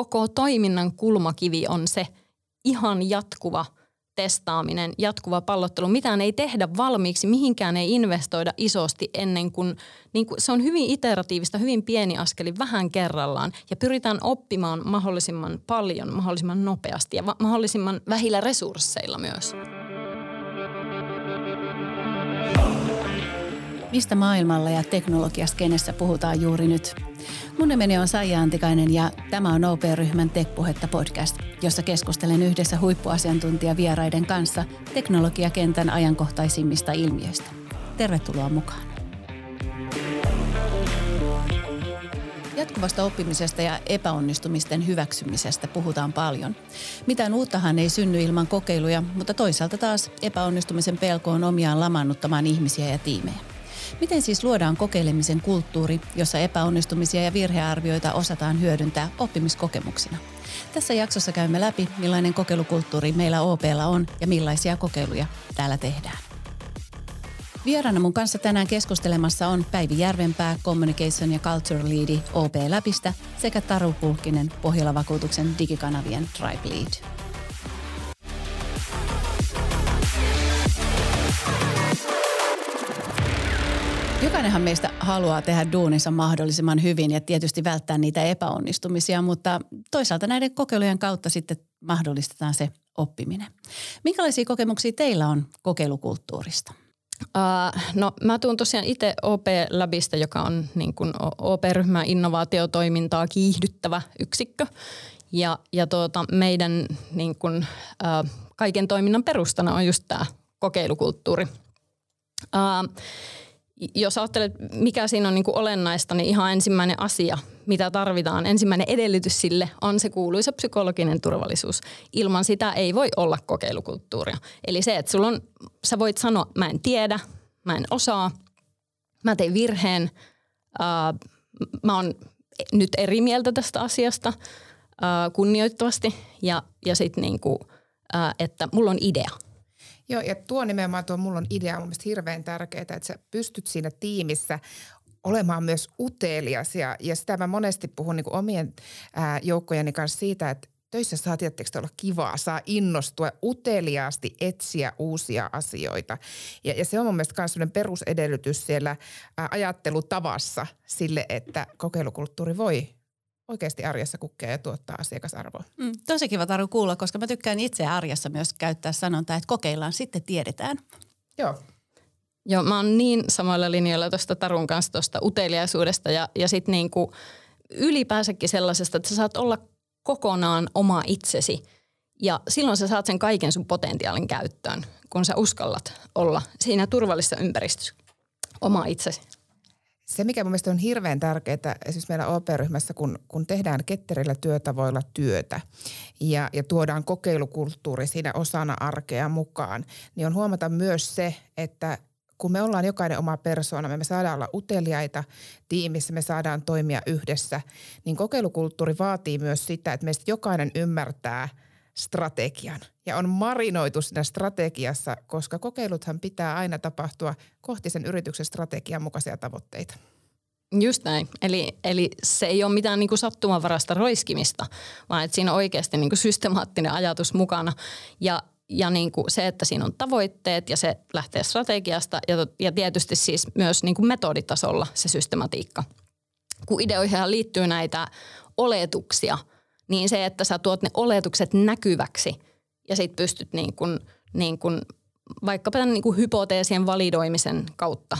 koko toiminnan kulmakivi on se ihan jatkuva testaaminen, jatkuva pallottelu. Mitään ei tehdä valmiiksi, mihinkään ei investoida isosti ennen kuin, se on hyvin iteratiivista, hyvin pieni askeli, vähän kerrallaan. Ja pyritään oppimaan mahdollisimman paljon, mahdollisimman nopeasti ja mahdollisimman vähillä resursseilla myös. Mistä maailmalla ja teknologiaskenessä puhutaan juuri nyt? Mun nimeni on Saija Antikainen ja tämä on OP-ryhmän Tech-puhetta podcast, jossa keskustelen yhdessä huippuasiantuntijavieraiden kanssa teknologiakentän ajankohtaisimmista ilmiöistä. Tervetuloa mukaan. Jatkuvasta oppimisesta ja epäonnistumisten hyväksymisestä puhutaan paljon. Mitään uuttahan ei synny ilman kokeiluja, mutta toisaalta taas epäonnistumisen pelko on omiaan lamaannuttamaan ihmisiä ja tiimejä. Miten siis luodaan kokeilemisen kulttuuri, jossa epäonnistumisia ja virhearvioita osataan hyödyntää oppimiskokemuksina? Tässä jaksossa käymme läpi, millainen kokeilukulttuuri meillä OP:lla on ja millaisia kokeiluja täällä tehdään. Vieraana mun kanssa tänään keskustelemassa on Päivi Järvenpää, Communication ja Culture Lead OP Labista sekä Taru Pulkkinen, Pohjola Vakuutuksen digikanavien Tribe Lead. Jokainenhan meistä haluaa tehdä duuninsa mahdollisimman hyvin ja tietysti välttää niitä epäonnistumisia, mutta toisaalta näiden kokeilujen kautta sitten mahdollistetaan se oppiminen. Minkälaisia kokemuksia teillä on kokeilukulttuurista? No mä tuun tosiaan itse OP Labista, joka on niin kuin OP-ryhmän innovaatiotoimintaa kiihdyttävä yksikkö. Ja meidän niin kuin, kaiken toiminnan perustana on just tämä kokeilukulttuuri. Jos ajattelet, mikä siinä on niin kuin olennaista, niin ihan ensimmäinen asia, mitä tarvitaan, ensimmäinen edellytys sille on se kuuluisa psykologinen turvallisuus. Ilman sitä ei voi olla kokeilukulttuuria. Eli se, että sä voit sanoa, mä en tiedä, mä en osaa, mä tein virheen, mä oon nyt eri mieltä tästä asiasta kunnioittavasti ja sitten niin kuin, että mulla on idea. Joo, ja tuo nimenomaan mulla on idea on mielestäni hirveän tärkeää, että sä pystyt siinä tiimissä olemaan myös utelias. Ja sitä mä monesti puhun niin kuin omien joukkojeni kanssa siitä, että töissä saa tietysti olla kivaa, saa innostua, uteliaasti etsiä uusia asioita. Ja se on mun mielestä myös sellainen perusedellytys siellä ajattelutavassa sille, että kokeilukulttuuri voi oikeasti arjessa kukkia ja tuottaa asiakasarvoa. Tosi kiva Taru kuulla, koska mä tykkään itse arjessa myös käyttää sanontaa, että kokeillaan, sitten tiedetään. Joo, mä oon niin samoilla linjoilla tuosta Tarun kanssa tuosta uteliaisuudesta ja sit niinku ylipäänsäkin sellaisesta, että sä saat olla kokonaan oma itsesi ja silloin sä saat sen kaiken sun potentiaalin käyttöön, kun sä uskallat olla siinä turvallisessa ympäristössä oma itsesi. Se, mikä mun mielestä on hirveän tärkeää esimerkiksi meillä OP-ryhmässä, kun tehdään ketterillä työtavoilla työtä ja tuodaan kokeilukulttuuri siinä osana arkea mukaan, niin on huomata myös se, että kun me ollaan jokainen oma persoona, me saadaan olla uteliaita tiimissä, me saadaan toimia yhdessä, niin kokeilukulttuuri vaatii myös sitä, että meistä jokainen ymmärtää strategian ja on marinoitu siinä strategiassa, koska kokeiluthan pitää aina tapahtua kohti sen yrityksen strategian mukaisia tavoitteita. Just näin. Eli se ei ole mitään niinku sattumanvarasta roiskimista, vaan että siinä on oikeasti niinku systemaattinen ajatus mukana ja niinku se, että siinä on tavoitteet ja se lähtee strategiasta ja tietysti siis myös niinku metoditasolla se systematiikka. Kun ideoihin liittyy näitä oletuksia, niin se, että sä tuot ne oletukset näkyväksi ja sit pystyt niin kun vaikkapa tämän niin kun hypoteesien validoimisen kautta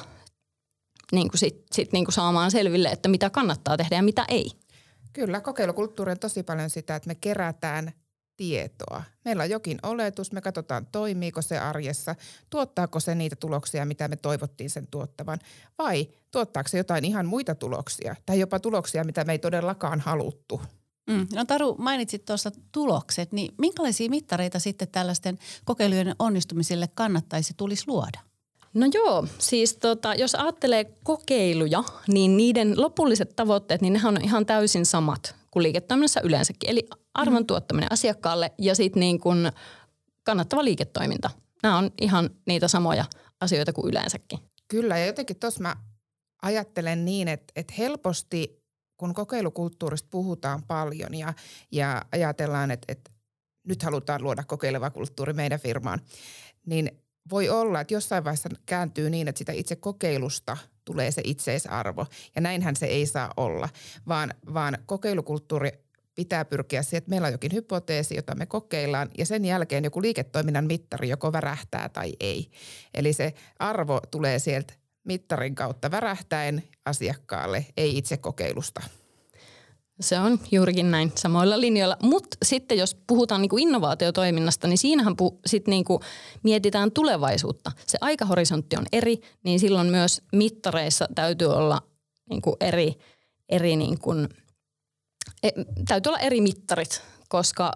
niin kun sit niin kun saamaan selville, että mitä kannattaa tehdä ja mitä ei. Kyllä, kokeilukulttuuri on tosi paljon sitä, että me kerätään tietoa. Meillä on jokin oletus, me katsotaan toimiiko se arjessa, tuottaako se niitä tuloksia, mitä me toivottiin sen tuottavan vai tuottaako se jotain ihan muita tuloksia tai jopa tuloksia, mitä me ei todellakaan haluttu. No Taru, mainitsit tuossa tulokset, niin minkälaisia mittareita sitten tällaisten kokeilujen onnistumisille kannattaisi tulisi luoda? No joo, siis jos ajattelee kokeiluja, niin niiden lopulliset tavoitteet, niin nehän on ihan täysin samat kuin liiketoiminnassa yleensäkin. Eli arvon tuottaminen asiakkaalle ja sitten niin kuin kannattava liiketoiminta. Nämä on ihan niitä samoja asioita kuin yleensäkin. Kyllä, ja jotenkin tuossa mä ajattelen niin, että helposti kun kokeilukulttuurista puhutaan paljon ja ajatellaan, että nyt halutaan luoda kokeileva kulttuuri meidän firmaan, niin voi olla, että jossain vaiheessa kääntyy niin, että sitä itse kokeilusta tulee se itseisarvo. Ja näinhän se ei saa olla, vaan kokeilukulttuuri pitää pyrkiä siihen, että meillä on jokin hypoteesi, jota me kokeillaan, ja sen jälkeen joku liiketoiminnan mittari joko värähtää tai ei. Eli se arvo tulee sieltä mittarin kautta värähtäen asiakkaalle, ei itse kokeilusta. Se on juurikin näin samoilla linjoilla. Mutta sitten jos puhutaan niinku innovaatiotoiminnasta, niin siinähän sit mietitään tulevaisuutta. Se aikahorisontti on eri, niin silloin myös mittareissa täytyy olla niinku eri mittarit, koska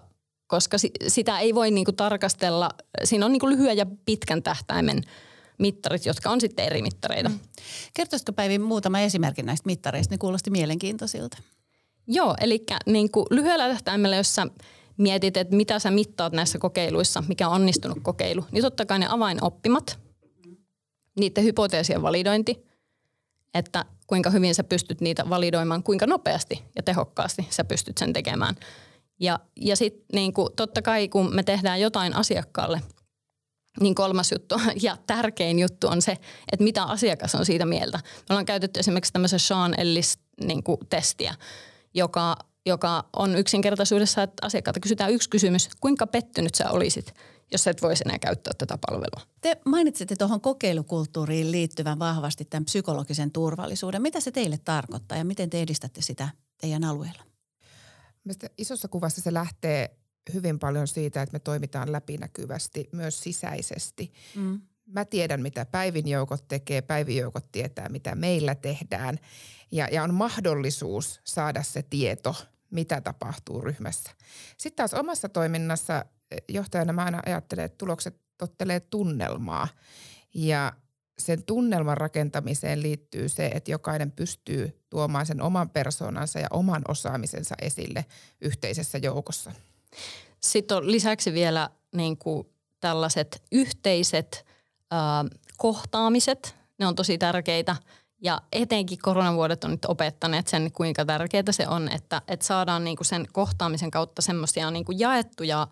sitä ei voi niinku tarkastella. Siinä on niinku lyhyen ja pitkän tähtäimen mittarit, jotka on sitten eri mittareita. Kertoisitko Päivi muutama esimerkki näistä mittareista? Ne kuulosti mielenkiintoisilta. Joo, eli niin kuin lyhyellä tähtäimellä, jos sä mietit, että mitä sä mittaat näissä kokeiluissa, mikä on onnistunut kokeilu, niin totta kai ne avainoppimat, niiden hypoteesien validointi, että kuinka hyvin sä pystyt niitä validoimaan, kuinka nopeasti ja tehokkaasti sä pystyt sen tekemään. Ja sitten niin kuin totta kai, kun me tehdään jotain asiakkaalle, niin kolmas juttu ja tärkein juttu on se, että mitä asiakas on siitä mieltä. Me ollaan käytetty esimerkiksi tämmöisen Sean Ellis-testiä, joka on yksinkertaisuudessa, että asiakkaalta kysytään yksi kysymys, kuinka pettynyt sä olisit, jos et voisi enää käyttää tätä palvelua. Te mainitsitte tuohon kokeilukulttuuriin liittyvän vahvasti tämän psykologisen turvallisuuden. Mitä se teille tarkoittaa ja miten te edistätte sitä teidän alueella? Mielestäni isossa kuvassa se lähtee hyvin paljon siitä, että me toimitaan läpinäkyvästi myös sisäisesti. Mm. Mä tiedän, mitä Päivin joukot tekee, Päivin joukot tietää, mitä meillä tehdään ja on mahdollisuus saada se tieto, mitä tapahtuu ryhmässä. Sitten taas omassa toiminnassa johtajana mä aina ajattelen, että tulokset tottelee tunnelmaa ja sen tunnelman rakentamiseen liittyy se, että jokainen pystyy tuomaan sen oman persoonansa ja oman osaamisensa esille yhteisessä joukossa. Sitten on lisäksi vielä niin kuin tällaiset yhteiset kohtaamiset, ne on tosi tärkeitä ja etenkin koronavuodet on nyt opettaneet sen, kuinka tärkeää se on, että saadaan niin kuin sen kohtaamisen kautta semmoisia niin kuin jaettuja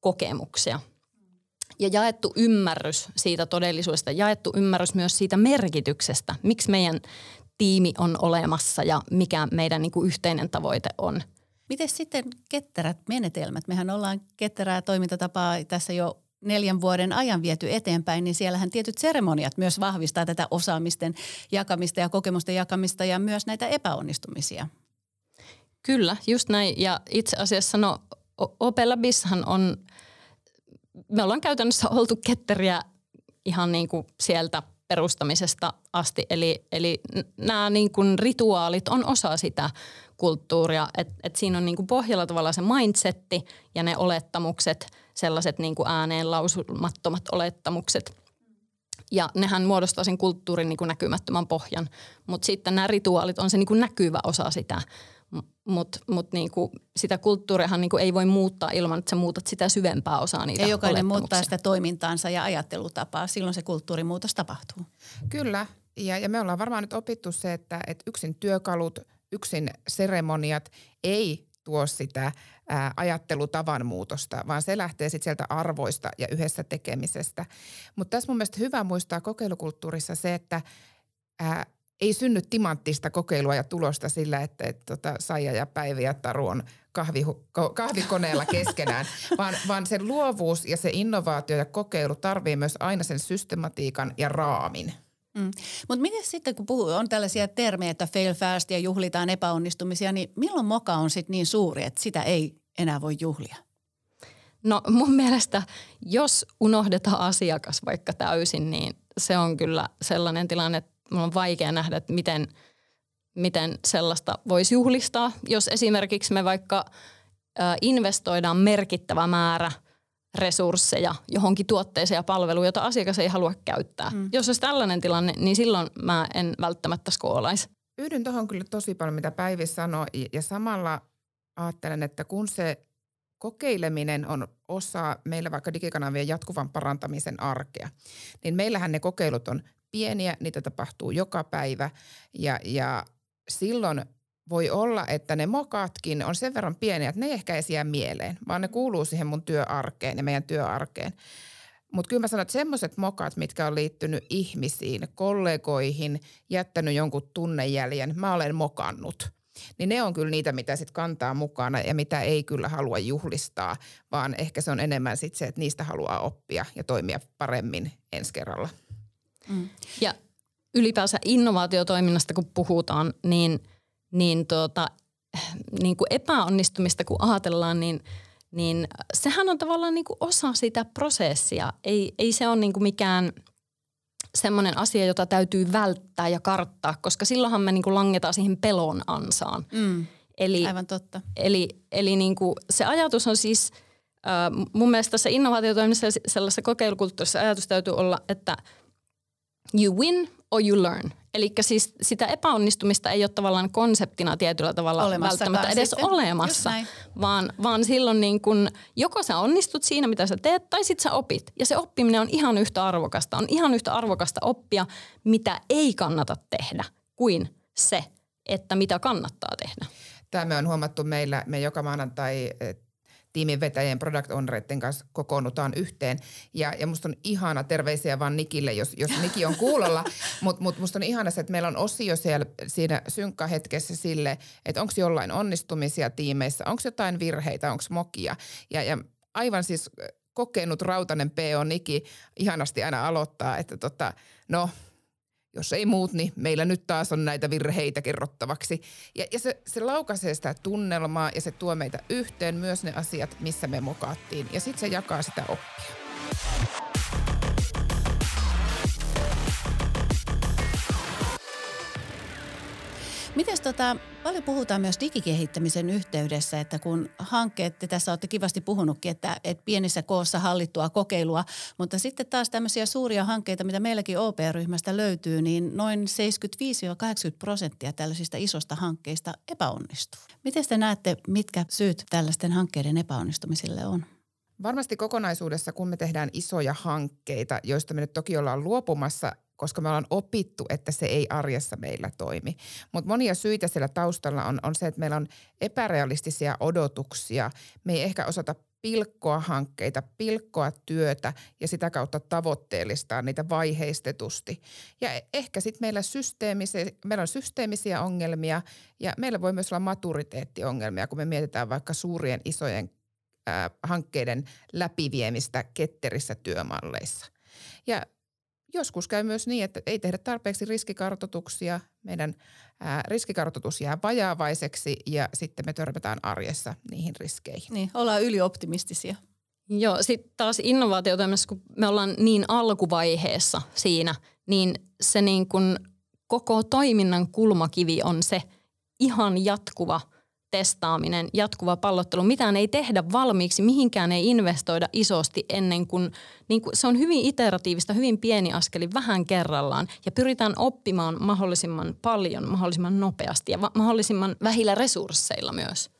kokemuksia ja jaettu ymmärrys siitä todellisuudesta, jaettu ymmärrys myös siitä merkityksestä, miksi meidän tiimi on olemassa ja mikä meidän niin kuin yhteinen tavoite on. Miten sitten ketterät menetelmät? Mehän ollaan ketterää toimintatapaa tässä jo 4 vuoden ajan viety eteenpäin, niin siellähän tietyt seremoniat myös vahvistaa tätä osaamisten jakamista ja kokemusten jakamista ja myös näitä epäonnistumisia. Kyllä, just näin. Ja itse asiassa OP Labissahan me ollaan käytännössä oltu ketteriä ihan niin kuin sieltä perustamisesta asti. Eli nämä niin kuin rituaalit on osa sitä kulttuuria, että siinä on niin kuin pohjalla tavallaan se mindsetti ja ne olettamukset, sellaiset niin kuin ääneen lausumattomat olettamukset. Ja nehän muodostaa sen kulttuurin niin kuin näkymättömän pohjan, mutta sitten nämä rituaalit on se niin kuin näkyvä osa sitä. Mutta niinku sitä kulttuuriahan niinku ei voi muuttaa ilman, että sä muutat sitä syvempää osaa niitä olettamuksia. Ja jokainen muuttaa sitä toimintaansa ja ajattelutapaa. Silloin se kulttuurimuutos tapahtuu. Kyllä. Ja me ollaan varmaan nyt opittu se, että yksin työkalut, yksin seremoniat ei tuo sitä ajattelutavan muutosta, vaan se lähtee sitten sieltä arvoista ja yhdessä tekemisestä. Mutta tässä mun mielestä hyvä muistaa kokeilukulttuurissa se, että ei synny timanttista kokeilua ja tulosta sillä, että Saija ja Päivi ja Taru on kahvikoneella keskenään, vaan se luovuus ja se innovaatio ja kokeilu tarvii myös aina sen systematiikan ja raamin. Mm. Mutta miten sitten, kun on tällaisia termejä, että fail fast ja juhlitaan epäonnistumisia, niin milloin moka on sitten niin suuri, että sitä ei enää voi juhlia? No mun mielestä, jos unohdetaan asiakas vaikka täysin, niin se on kyllä sellainen tilanne, että mulla on vaikea nähdä, että miten sellaista voisi juhlistaa. Jos esimerkiksi me vaikka investoidaan merkittävä määrä resursseja johonkin tuotteeseen ja palveluun, jota asiakas ei halua käyttää. Mm. Jos olisi tällainen tilanne, niin silloin mä en välttämättä skoolaisi. Yhdyn tuohon kyllä tosi paljon, mitä Päivi sanoi. Ja samalla ajattelen, että kun se kokeileminen on osa meillä vaikka digikanavien jatkuvan parantamisen arkea, niin meillähän ne kokeilut on pieniä, niitä tapahtuu joka päivä ja silloin voi olla, että ne mokatkin on sen verran pieniä, että ne ei ehkä edes jää mieleen, vaan ne kuuluu siihen mun työarkeen ja meidän työarkeen. Mutta kyllä mä sanon, että semmoiset mokat, mitkä on liittynyt ihmisiin, kollegoihin, jättänyt jonkun tunnejäljen, mä olen mokannut, niin ne on kyllä niitä, mitä sitten kantaa mukana ja mitä ei kyllä halua juhlistaa, vaan ehkä se on enemmän sitten se, että niistä haluaa oppia ja toimia paremmin ensi kerralla. Mm. Ja ylipäänsä innovaatiotoiminnasta, kun puhutaan, niin kuin epäonnistumista kun ajatellaan, niin sehän on tavallaan niin kuin osa sitä prosessia. Ei se ole niin kuin mikään semmoinen asia, jota täytyy välttää ja karttaa, koska silloinhan me niin kuin langetaan siihen pelon ansaan. Mm, eli, aivan totta. Eli niin kuin se ajatus on siis, mun mielestä tässä innovaatiotoiminnassa ja sellaisessa kokeilukulttuurissa ajatus täytyy olla, että you win or you learn. Eli siis sitä epäonnistumista ei ole tavallaan konseptina tietyllä tavalla välttämättä edes sitten olemassa, vaan silloin niin kun joko sä onnistut siinä, mitä sä teet, tai sit sä opit. Ja se oppiminen on ihan yhtä arvokasta. On ihan yhtä arvokasta oppia, mitä ei kannata tehdä, kuin se, että mitä kannattaa tehdä. Tämä me on huomattu meillä, me joka maanantai tiimin vetäjien product ownereiden kanssa kokoonnutaan yhteen. Ja musta on ihana, terveisiä vaan Nikille, jos Niki on kuulolla, mutta musta on ihana se, että meillä on osio siellä siinä synkkahetkessä sille, että onko jollain onnistumisia tiimeissä, onko jotain virheitä, onko mokia. Ja aivan siis kokenut rautainen PO Niki ihanasti aina aloittaa, että jos ei muut, niin meillä nyt taas on näitä virheitä kerrottavaksi. Ja se laukaisee sitä tunnelmaa ja se tuo meitä yhteen myös ne asiat, missä me mokaattiin. Ja sitten se jakaa sitä oppia. Mites paljon puhutaan myös digikehittämisen yhteydessä, että kun hankkeet, te tässä olette kivasti puhunutkin, että pienissä koossa hallittua kokeilua, mutta sitten taas tämmöisiä suuria hankkeita, mitä meilläkin OP-ryhmästä löytyy, niin noin 75-80% tällaisista isosta hankkeista epäonnistuu. Miten te näette, mitkä syyt tällaisten hankkeiden epäonnistumisille on? Varmasti kokonaisuudessa, kun me tehdään isoja hankkeita, joista me nyt toki ollaan luopumassa, koska me ollaan opittu, että se ei arjessa meillä toimi. Mutta monia syitä siellä taustalla on se, että meillä on epärealistisia odotuksia. Me ei ehkä osata pilkkoa hankkeita, pilkkoa työtä ja sitä kautta tavoitteellistaa niitä vaiheistetusti. Ja ehkä sitten meillä on systeemisiä ongelmia ja meillä voi myös olla maturiteettiongelmia, kun me mietitään vaikka suurien isojen hankkeiden läpiviemistä ketterissä työmalleissa. Ja joskus käy myös niin, että ei tehdä tarpeeksi riskikartoituksia, meidän riskikartoitus jää vajaavaiseksi ja sitten me törmätään arjessa niihin riskeihin. Niin, ollaan ylioptimistisia. Joo, sitten taas innovaatiotoiminnassa, kun me ollaan niin alkuvaiheessa siinä, niin se niin kun koko toiminnan kulmakivi on se ihan jatkuva testaaminen, jatkuva pallottelu. Mitään ei tehdä valmiiksi, mihinkään ei investoida isosti ennen kuin, se on hyvin iteratiivista, hyvin pieni askeli, vähän kerrallaan. Ja pyritään oppimaan mahdollisimman paljon, mahdollisimman nopeasti ja mahdollisimman vähillä resursseilla myös.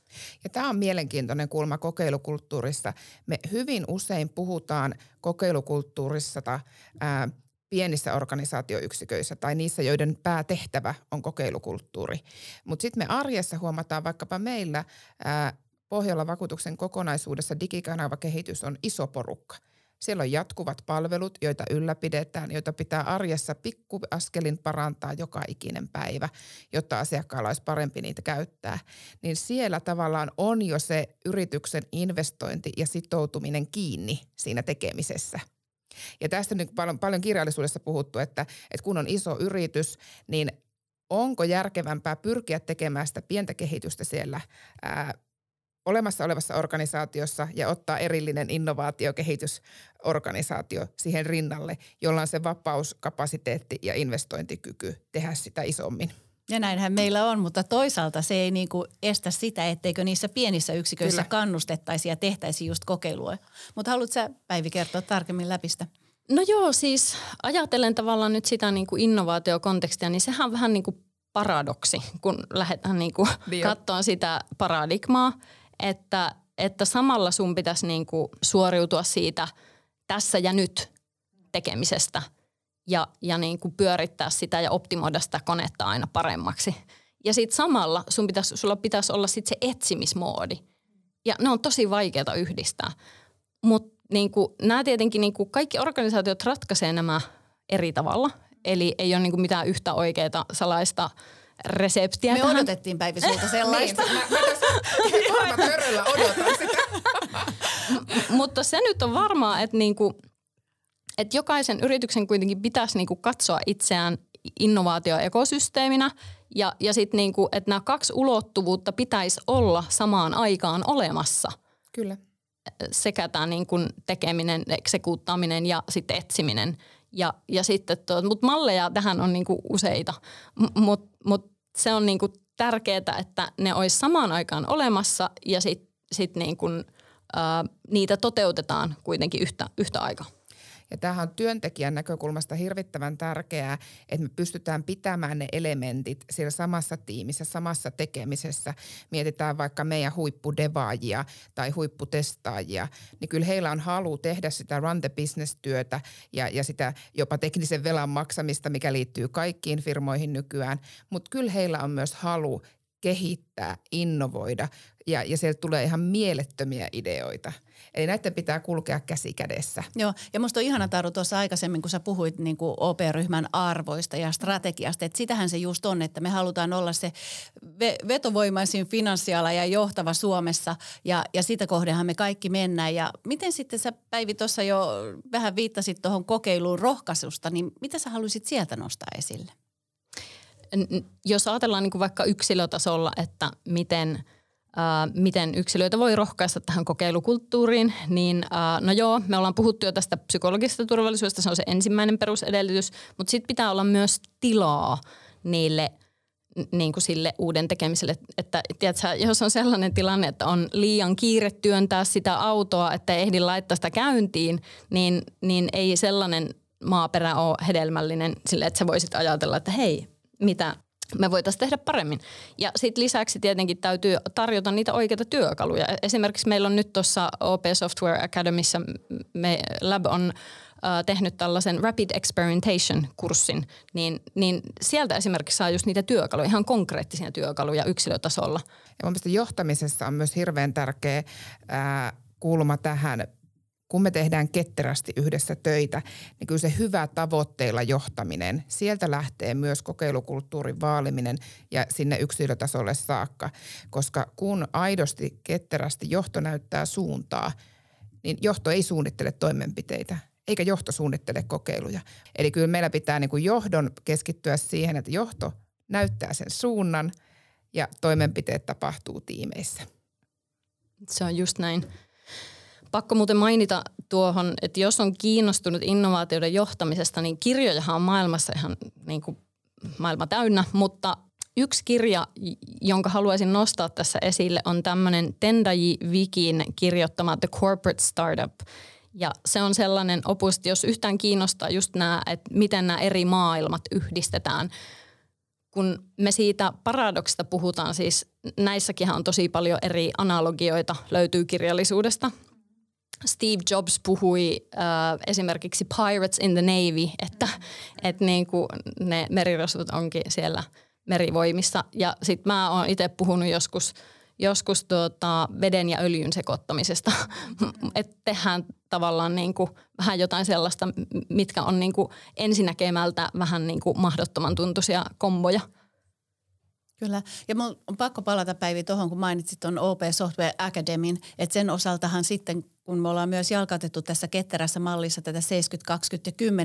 Ja tämä on mielenkiintoinen kulma kokeilukulttuurissa. Me hyvin usein puhutaan kokeilukulttuurissa pienissä organisaatioyksiköissä tai niissä, joiden päätehtävä on kokeilukulttuuri. Mutta sitten me arjessa huomataan vaikkapa meillä Pohjola Vakuutuksen kokonaisuudessa digikanavakehitys on iso porukka. Siellä on jatkuvat palvelut, joita ylläpidetään, joita pitää arjessa pikkuaskelin parantaa joka ikinen päivä, jotta asiakkaalla olisi parempi niitä käyttää. Niin siellä tavallaan on jo se yrityksen investointi ja sitoutuminen kiinni siinä tekemisessä. Ja tästä nyt paljon kirjallisuudessa puhuttu, että kun on iso yritys, niin onko järkevämpää pyrkiä tekemään sitä pientä kehitystä siellä olemassa olevassa organisaatiossa ja ottaa erillinen innovaatiokehitysorganisaatio siihen rinnalle, jolla on se vapaus, kapasiteetti ja investointikyky tehdä sitä isommin. Ja näinhän meillä on, mutta toisaalta se ei niinku estä sitä, etteikö niissä pienissä yksiköissä kannustettaisiin ja tehtäisiin just kokeilua. Mutta haluatko sä, Päivi, kertoa tarkemmin läpistä? No joo, siis ajatellen tavallaan nyt sitä niinku innovaatiokontekstia, niin sehän on vähän niinku paradoksi, kun lähdetään niinku katsomaan sitä paradigmaa, että samalla sun pitäisi niinku suoriutua siitä tässä ja nyt tekemisestä. Ja niin kuin pyörittää sitä ja optimoida sitä konetta aina paremmaksi. Ja sitten samalla sulla pitäisi olla sit se etsimismoodi. Ja ne on tosi vaikeata yhdistää. Mutta niinku, nämä tietenkin niinku, kaikki organisaatiot ratkaisee nämä eri tavalla. Eli ei ole niinku, mitään yhtä oikeaa salaista reseptiä. Me odotettiin Päivi sulta sellaista. Niin. Mä pöröllä odotan sitä. Mutta se nyt on varmaa, että niinku, et jokaisen yrityksen kuitenkin pitäisi niinku, katsoa itseään innovaatioekosysteeminä. Ja sitten niinku, että nämä kaksi ulottuvuutta pitäisi olla samaan aikaan olemassa. Kyllä. Sekä tämä niinku tekeminen, eksekuuttaaminen ja sitten etsiminen. Ja sitten, mutta malleja tähän on niinku useita, mut se on niinku tärkeää, että ne olisi samaan aikaan olemassa ja sit niinku, niitä toteutetaan kuitenkin yhtä aikaa. Ja tämähän on työntekijän näkökulmasta hirvittävän tärkeää, että me pystytään pitämään ne elementit siellä samassa tiimissä, samassa tekemisessä. Mietitään vaikka meidän huippudevaajia tai huipputestaajia, niin kyllä heillä on halu tehdä sitä run the business-työtä ja sitä jopa teknisen velan maksamista, mikä liittyy kaikkiin firmoihin nykyään. Mutta kyllä heillä on myös halu kehittää, innovoida ja sieltä tulee ihan mielettömiä ideoita. Eli näiden pitää kulkea käsi kädessä. Joo, ja musta on ihana, Taru, tuossa aikaisemmin, kun sä puhuit niin kuin OP-ryhmän arvoista ja strategiasta, että sitähän se just on, että me halutaan olla se vetovoimaisin finanssiala ja johtava Suomessa, ja sitä kohdehan me kaikki mennään. Ja miten sitten sä, Päivi, tuossa jo vähän viittasit tuohon kokeiluun rohkaisusta, niin mitä sä haluaisit sieltä nostaa esille? Jos ajatellaan niin kuin vaikka yksilötasolla, että miten yksilöitä voi rohkaista tähän kokeilukulttuuriin, niin no joo, me ollaan puhuttu jo tästä psykologisesta turvallisuudesta, se on se ensimmäinen perusedellytys, mutta sitten pitää olla myös tilaa niille niin kuin sille uuden tekemiselle, että tiedätkö, jos on sellainen tilanne, että on liian kiire työntää sitä autoa, että ei ehdi laittaa sitä käyntiin, niin ei sellainen maaperä ole hedelmällinen sille, että sä voisit ajatella, että hei, mitä me voitaisiin tehdä paremmin. Ja sitten lisäksi tietenkin täytyy tarjota niitä oikeita työkaluja. Esimerkiksi meillä on nyt tuossa OP Software Academyssä, me Lab on tehnyt tällaisen Rapid Experimentation-kurssin, niin sieltä esimerkiksi saa just niitä työkaluja, ihan konkreettisia työkaluja yksilötasolla. Ja mun mielestä johtamisessa on myös hirveän tärkeä kulma tähän. Kun me tehdään ketterästi yhdessä töitä, niin kyllä se hyvä tavoitteilla johtaminen, sieltä lähtee myös kokeilukulttuurin vaaliminen ja sinne yksilötasolle saakka. Koska kun aidosti ketterästi johto näyttää suuntaa, niin johto ei suunnittele toimenpiteitä eikä johto suunnittele kokeiluja. Eli kyllä meillä pitää niin kuin johdon keskittyä siihen, että johto näyttää sen suunnan ja toimenpiteet tapahtuu tiimeissä. Se on just näin. Pakko muuten mainita tuohon, että jos on kiinnostunut innovaatioiden johtamisesta, niin kirjojahan on maailmassa ihan niin kuin maailma täynnä, mutta yksi kirja, jonka haluaisin nostaa tässä esille, on tämmöinen Tendaji Wikin kirjoittama The Corporate Startup. Ja se on sellainen opus, jos yhtään kiinnostaa just nämä, että miten nämä eri maailmat yhdistetään. Kun me siitä paradoksista puhutaan, siis näissäkin on tosi paljon eri analogioita, löytyy kirjallisuudesta. Steve Jobs puhui esimerkiksi Pirates in the Navy, että niin kuin ne merirosvot onkin siellä merivoimissa. Ja sit mä oon itse puhunut joskus veden ja öljyn sekoittamisesta. Että tehdään tavallaan niin kuin vähän jotain sellaista, mitkä on niin kuin ensinäkemältä vähän niin kuin mahdottoman tuntuisia komboja. Kyllä. Ja mun on pakko palata, Päivi, tuohon, kun mainitsit tuon OP Software Academyn, että sen osaltahan sitten, kun me ollaan myös jalkautettu tässä ketterässä mallissa tätä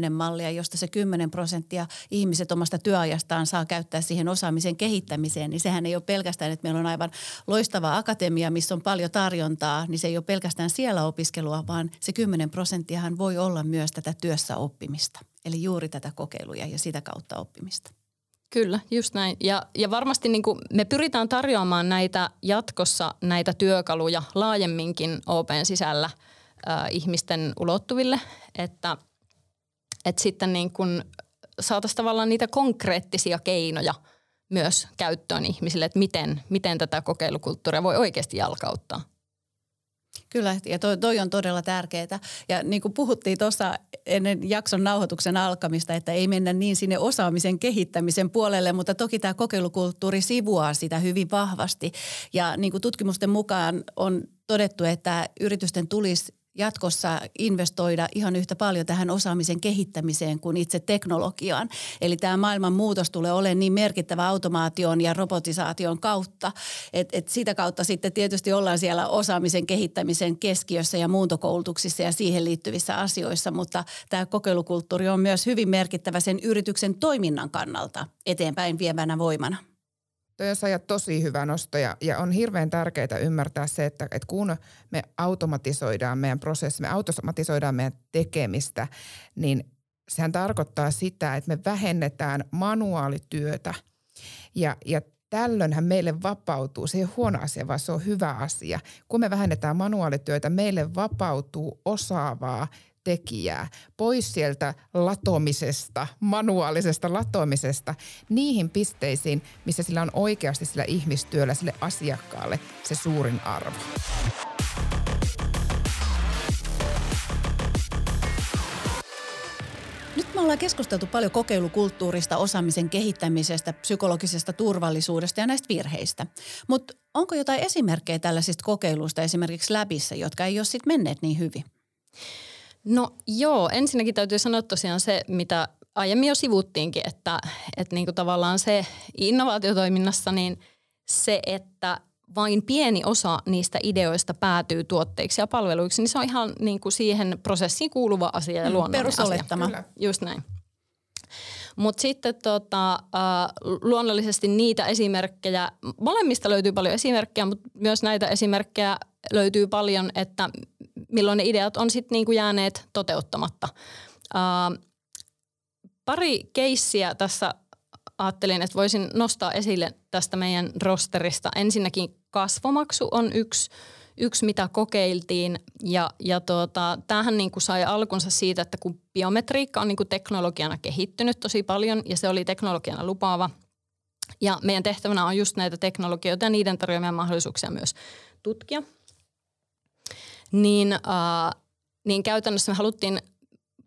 70-20-10 mallia, josta se 10% ihmiset omasta työajastaan saa käyttää siihen osaamisen kehittämiseen, niin sehän ei ole pelkästään, että meillä on aivan loistava akatemia, missä on paljon tarjontaa, niin se ei ole pelkästään siellä opiskelua, vaan se 10%:han voi olla myös tätä työssä oppimista, eli juuri tätä kokeiluja ja sitä kautta oppimista. Kyllä, just näin. Ja varmasti niin kuin me pyritään tarjoamaan näitä jatkossa näitä työkaluja laajemminkin OP:n sisällä ihmisten ulottuville, että sitten niin kuin saataisiin tavallaan niitä konkreettisia keinoja myös käyttöön ihmisille, että miten tätä kokeilukulttuuria voi oikeasti jalkauttaa. Kyllä, ja toi on todella tärkeää. Ja niin kuin puhuttiin tuossa ennen jakson nauhoituksen alkamista, että ei mennä niin sinne osaamisen kehittämisen puolelle, mutta toki tämä kokeilukulttuuri sivuaa sitä hyvin vahvasti. Ja niin kuin tutkimusten mukaan on todettu, että yritysten tulisi jatkossa investoida ihan yhtä paljon tähän osaamisen kehittämiseen kuin itse teknologiaan. Eli tämä maailman muutos tulee olemaan niin merkittävä automaation ja robotisaation kautta, että sitä kautta sitten tietysti ollaan siellä osaamisen kehittämisen keskiössä ja muuntokoulutuksissa ja siihen liittyvissä asioissa, mutta tämä kokeilukulttuuri on myös hyvin merkittävä sen yrityksen toiminnan kannalta eteenpäin vievänä voimana. Toi on Saija tosi hyvä nosto ja on hirveän tärkeää ymmärtää se, että kun me automatisoidaan meidän prosessi, me automatisoidaan meidän tekemistä, niin sehän tarkoittaa sitä, että me vähennetään manuaalityötä ja tällöinhän meille vapautuu, se ei ole huono asia, vaan se on hyvä asia. Kun me vähennetään manuaalityötä, meille vapautuu osaavaa tekijää pois sieltä latomisesta, manuaalisesta latomisesta niihin pisteisiin, missä sillä on oikeasti sillä ihmistyöllä, sille asiakkaalle se suurin arvo. Me ollaan keskusteltu paljon kokeilukulttuurista, osaamisen kehittämisestä, psykologisesta turvallisuudesta ja näistä virheistä. Mutta onko jotain esimerkkejä tällaisista kokeiluista esimerkiksi läbissä, jotka ei ole sitten menneet niin hyvin? No joo, ensinnäkin täytyy sanoa tosiaan se, mitä aiemmin jo sivuttiinkin, että niin kuin tavallaan se innovaatiotoiminnassa, niin se, että vain pieni osa niistä ideoista päätyy tuotteiksi ja palveluiksi, niin se on ihan niin kuin siihen prosessiin kuuluva asia ja luonnollinen asia. Perusolettama. Just näin. Mutta sitten luonnollisesti niitä esimerkkejä, molemmista löytyy paljon esimerkkejä, mutta myös näitä esimerkkejä löytyy paljon, että milloin ne ideat on sitten niinku jääneet toteuttamatta. Pari keissiä tässä ajattelin, että voisin nostaa esille tästä meidän rosterista. Ensinnäkin kasvomaksu on yksi mitä kokeiltiin ja tämähän niinku sai alkunsa siitä, että kun biometriikka on niinku teknologiana kehittynyt tosi paljon ja se oli teknologiana lupaava ja meidän tehtävänä on just näitä teknologioita ja niiden tarjoamia mahdollisuuksia myös tutkia. Niin käytännössä me haluttiin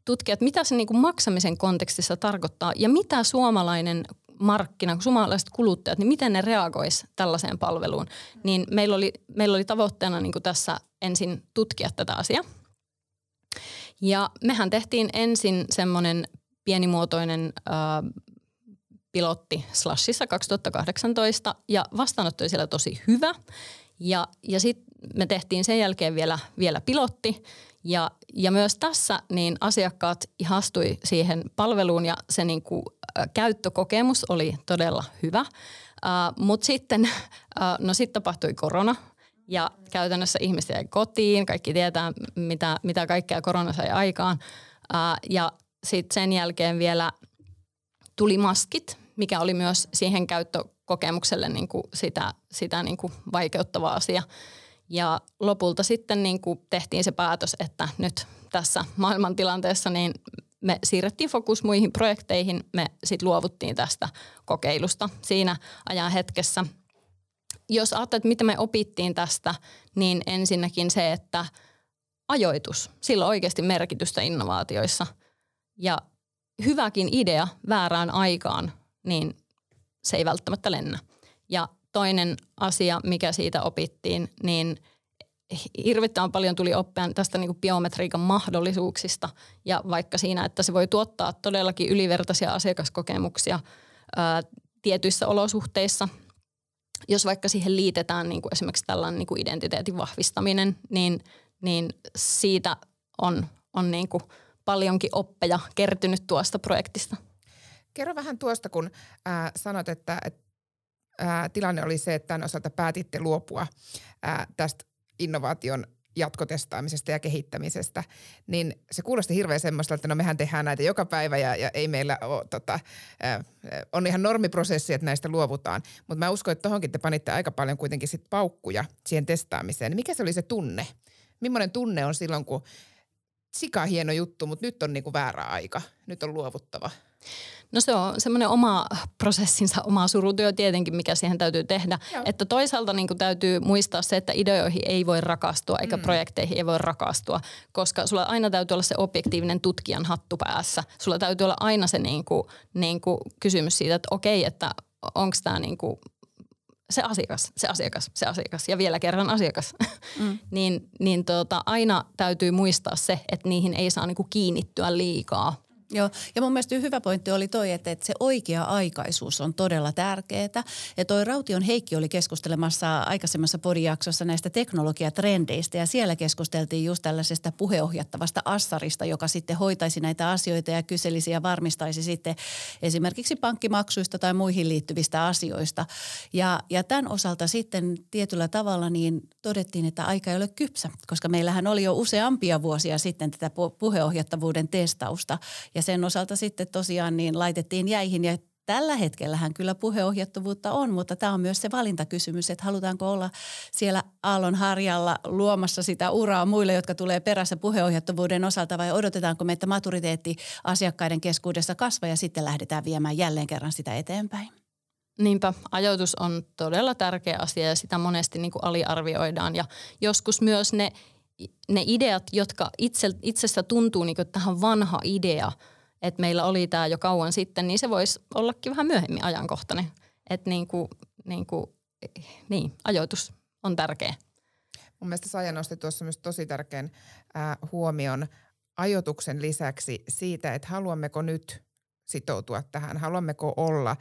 tutkia, että mitä se niin kuin maksamisen kontekstissa tarkoittaa ja mitä suomalainen markkina, suomalaiset kuluttajat, niin miten ne reagoisi tällaiseen palveluun. Niin meillä oli tavoitteena niin kuin tässä ensin tutkia tätä asiaa. Ja mehän tehtiin ensin semmoinen pienimuotoinen pilotti Slushissa 2018 ja vastaanotto oli siellä tosi hyvä. Ja sitten me tehtiin sen jälkeen vielä pilotti ja myös tässä niin asiakkaat ihastui siihen palveluun ja se niin kuin käyttökokemus oli todella hyvä. Mutta sitten sit tapahtui korona ja käytännössä ihmiset jäi kotiin, kaikki tietää mitä kaikkea korona sai aikaan ja sitten sen jälkeen vielä tuli maskit, mikä oli myös siihen käyttökokemukselle niin kuin sitä niin kuin vaikeuttava asia. Ja lopulta sitten niin kuin tehtiin se päätös, että nyt tässä maailmantilanteessa niin me siirrettiin fokus muihin projekteihin. Me sitten luovuttiin tästä kokeilusta siinä ajan hetkessä. Jos ajattelet, mitä me opittiin tästä, niin ensinnäkin se, että ajoitus, sillä on oikeasti merkitystä innovaatioissa. Ja hyväkin idea väärään aikaan, niin se ei välttämättä lennä. Ja toinen asia, mikä siitä opittiin, niin hirvittävän paljon tuli oppia tästä niin kuin biometriikan mahdollisuuksista. Ja vaikka siinä, että se voi tuottaa todellakin ylivertaisia asiakaskokemuksia tietyissä olosuhteissa, jos vaikka siihen liitetään niin kuin esimerkiksi tällainen niin kuin identiteetin vahvistaminen, niin siitä on niin kuin paljonkin oppeja kertynyt tuosta projektista. Kerro vähän tuosta, kun sanot, että tilanne oli se, että tämän osalta päätitte luopua tästä innovaation jatkotestaamisesta ja kehittämisestä, niin se kuulosti hirveän semmoiselta, että no mehän tehdään näitä joka päivä ja ei meillä ole, on ihan normiprosessi, että näistä luovutaan. Mutta mä uskon, että tohonkin te panitte aika paljon kuitenkin sit paukkuja siihen testaamiseen. Mikä se oli se tunne? Millainen tunne on silloin, kun sikahieno juttu, mutta nyt on niinku väärä aika, nyt on luovuttava? No se on semmoinen oma prosessinsa, oma surutyö tietenkin, mikä siihen täytyy tehdä. Joo. Että toisaalta niin kuin täytyy muistaa se, että ideoihin ei voi rakastua eikä projekteihin ei voi rakastua, koska sulla aina täytyy olla se objektiivinen tutkijan hattu päässä. Sulla täytyy olla aina se niin kuin kysymys siitä, että okei, että onko tämä niin kuin se asiakas ja vielä kerran asiakas. Niin, aina täytyy muistaa se, että niihin ei saa niin kuin kiinnittyä liikaa. Joo, ja mun mielestä hyvä pointti oli toi, että se oikea-aikaisuus on todella tärkeää. Ja toi Raution Heikki oli keskustelemassa aikaisemmassa podijaksossa näistä teknologiatrendeistä, ja siellä keskusteltiin just tällaisesta puheohjattavasta assarista, joka sitten hoitaisi näitä asioita ja kyselisi ja varmistaisi sitten esimerkiksi pankkimaksuista tai muihin liittyvistä asioista. Ja tämän osalta sitten tietyllä tavalla niin todettiin, että aika ei ole kypsä, koska meillähän oli jo useampia vuosia sitten tätä puheohjattavuuden testausta. Ja sen osalta sitten tosiaan niin laitettiin jäihin, ja tällä hetkellähän kyllä puheohjattavuutta on, mutta tämä on myös se valintakysymys, että halutaanko olla siellä aallonharjalla luomassa sitä uraa muille, jotka tulee perässä puheohjattavuuden osalta, vai odotetaanko me, että maturiteetti asiakkaiden keskuudessa kasvaa ja sitten lähdetään viemään jälleen kerran sitä eteenpäin. Niinpä, ajoitus on todella tärkeä asia ja sitä monesti niin kuin aliarvioidaan, ja joskus myös ne ideat, jotka itsessä tuntuu niin kuin, että tähän vanha idea, että meillä oli tämä jo kauan sitten, niin se voisi ollakin vähän myöhemmin ajankohtainen. Että ajoitus on tärkeä. Mun mielestä Saija nosti tuossa myös tosi tärkeän huomion ajoituksen lisäksi siitä, että haluammeko nyt sitoutua tähän, haluammeko olla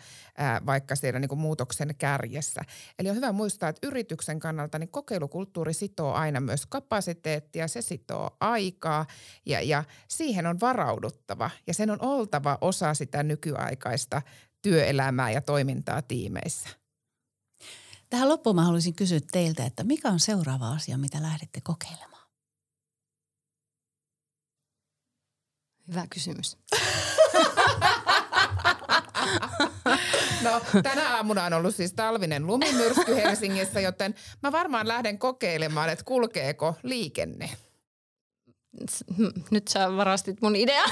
vaikka siellä niin kuin muutoksen kärjessä. Eli on hyvä muistaa, että yrityksen kannalta niin kokeilukulttuuri sitoo aina myös kapasiteettia, se sitoo aikaa ja siihen on varauduttava ja sen on oltava osa sitä nykyaikaista työelämää ja toimintaa tiimeissä. Tähän loppuun mä haluaisin kysyä teiltä, että mikä on seuraava asia, mitä lähdette kokeilemaan? Hyvä kysymys. No, tänä aamuna on ollut siis talvinen lumimyrsky Helsingissä, joten mä varmaan lähden kokeilemaan, että kulkeeko liikenne. Nyt sä varastit mun idea.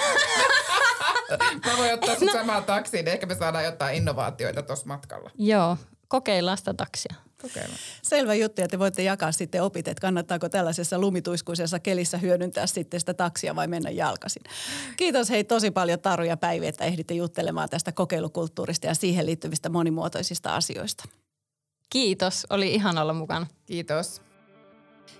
Mä voin ottaa sun samaan taksiin, ehkä me saadaan jotain innovaatioita tuossa matkalla. Joo, kokeillaan sitä taksia. Kokeillaan. Selvä juttu, ja te voitte jakaa sitten opit, että kannattaako tällaisessa lumituiskuisessa kelissä hyödyntää sitten sitä taksia vai mennä jalkaisin. Kiitos hei tosi paljon Taru ja Päivi, että ehditte juttelemaan tästä kokeilukulttuurista ja siihen liittyvistä monimuotoisista asioista. Kiitos, oli ihana olla mukana. Kiitos.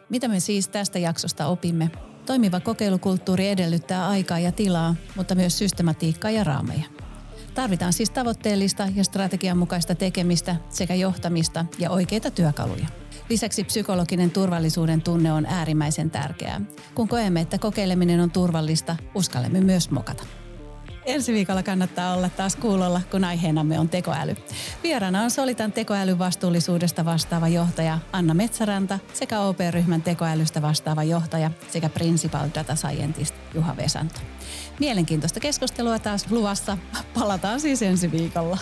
Mitä me siis tästä jaksosta opimme? Toimiva kokeilukulttuuri edellyttää aikaa ja tilaa, mutta myös systematiikkaa ja raameja. Tarvitaan siis tavoitteellista ja strategian mukaista tekemistä sekä johtamista ja oikeita työkaluja. Lisäksi psykologinen turvallisuuden tunne on äärimmäisen tärkeää. Kun koemme, että kokeileminen on turvallista, uskallamme myös mokata. Ensi viikolla kannattaa olla taas kuulolla, kun aiheenamme on tekoäly. Vieraana on Solitan tekoälyn vastuullisuudesta vastaava johtaja Anna Metsäranta sekä OP-ryhmän tekoälystä vastaava johtaja sekä Principal Data Scientist Juha Vesanto. Mielenkiintoista keskustelua taas luvassa. Palataan siis ensi viikolla.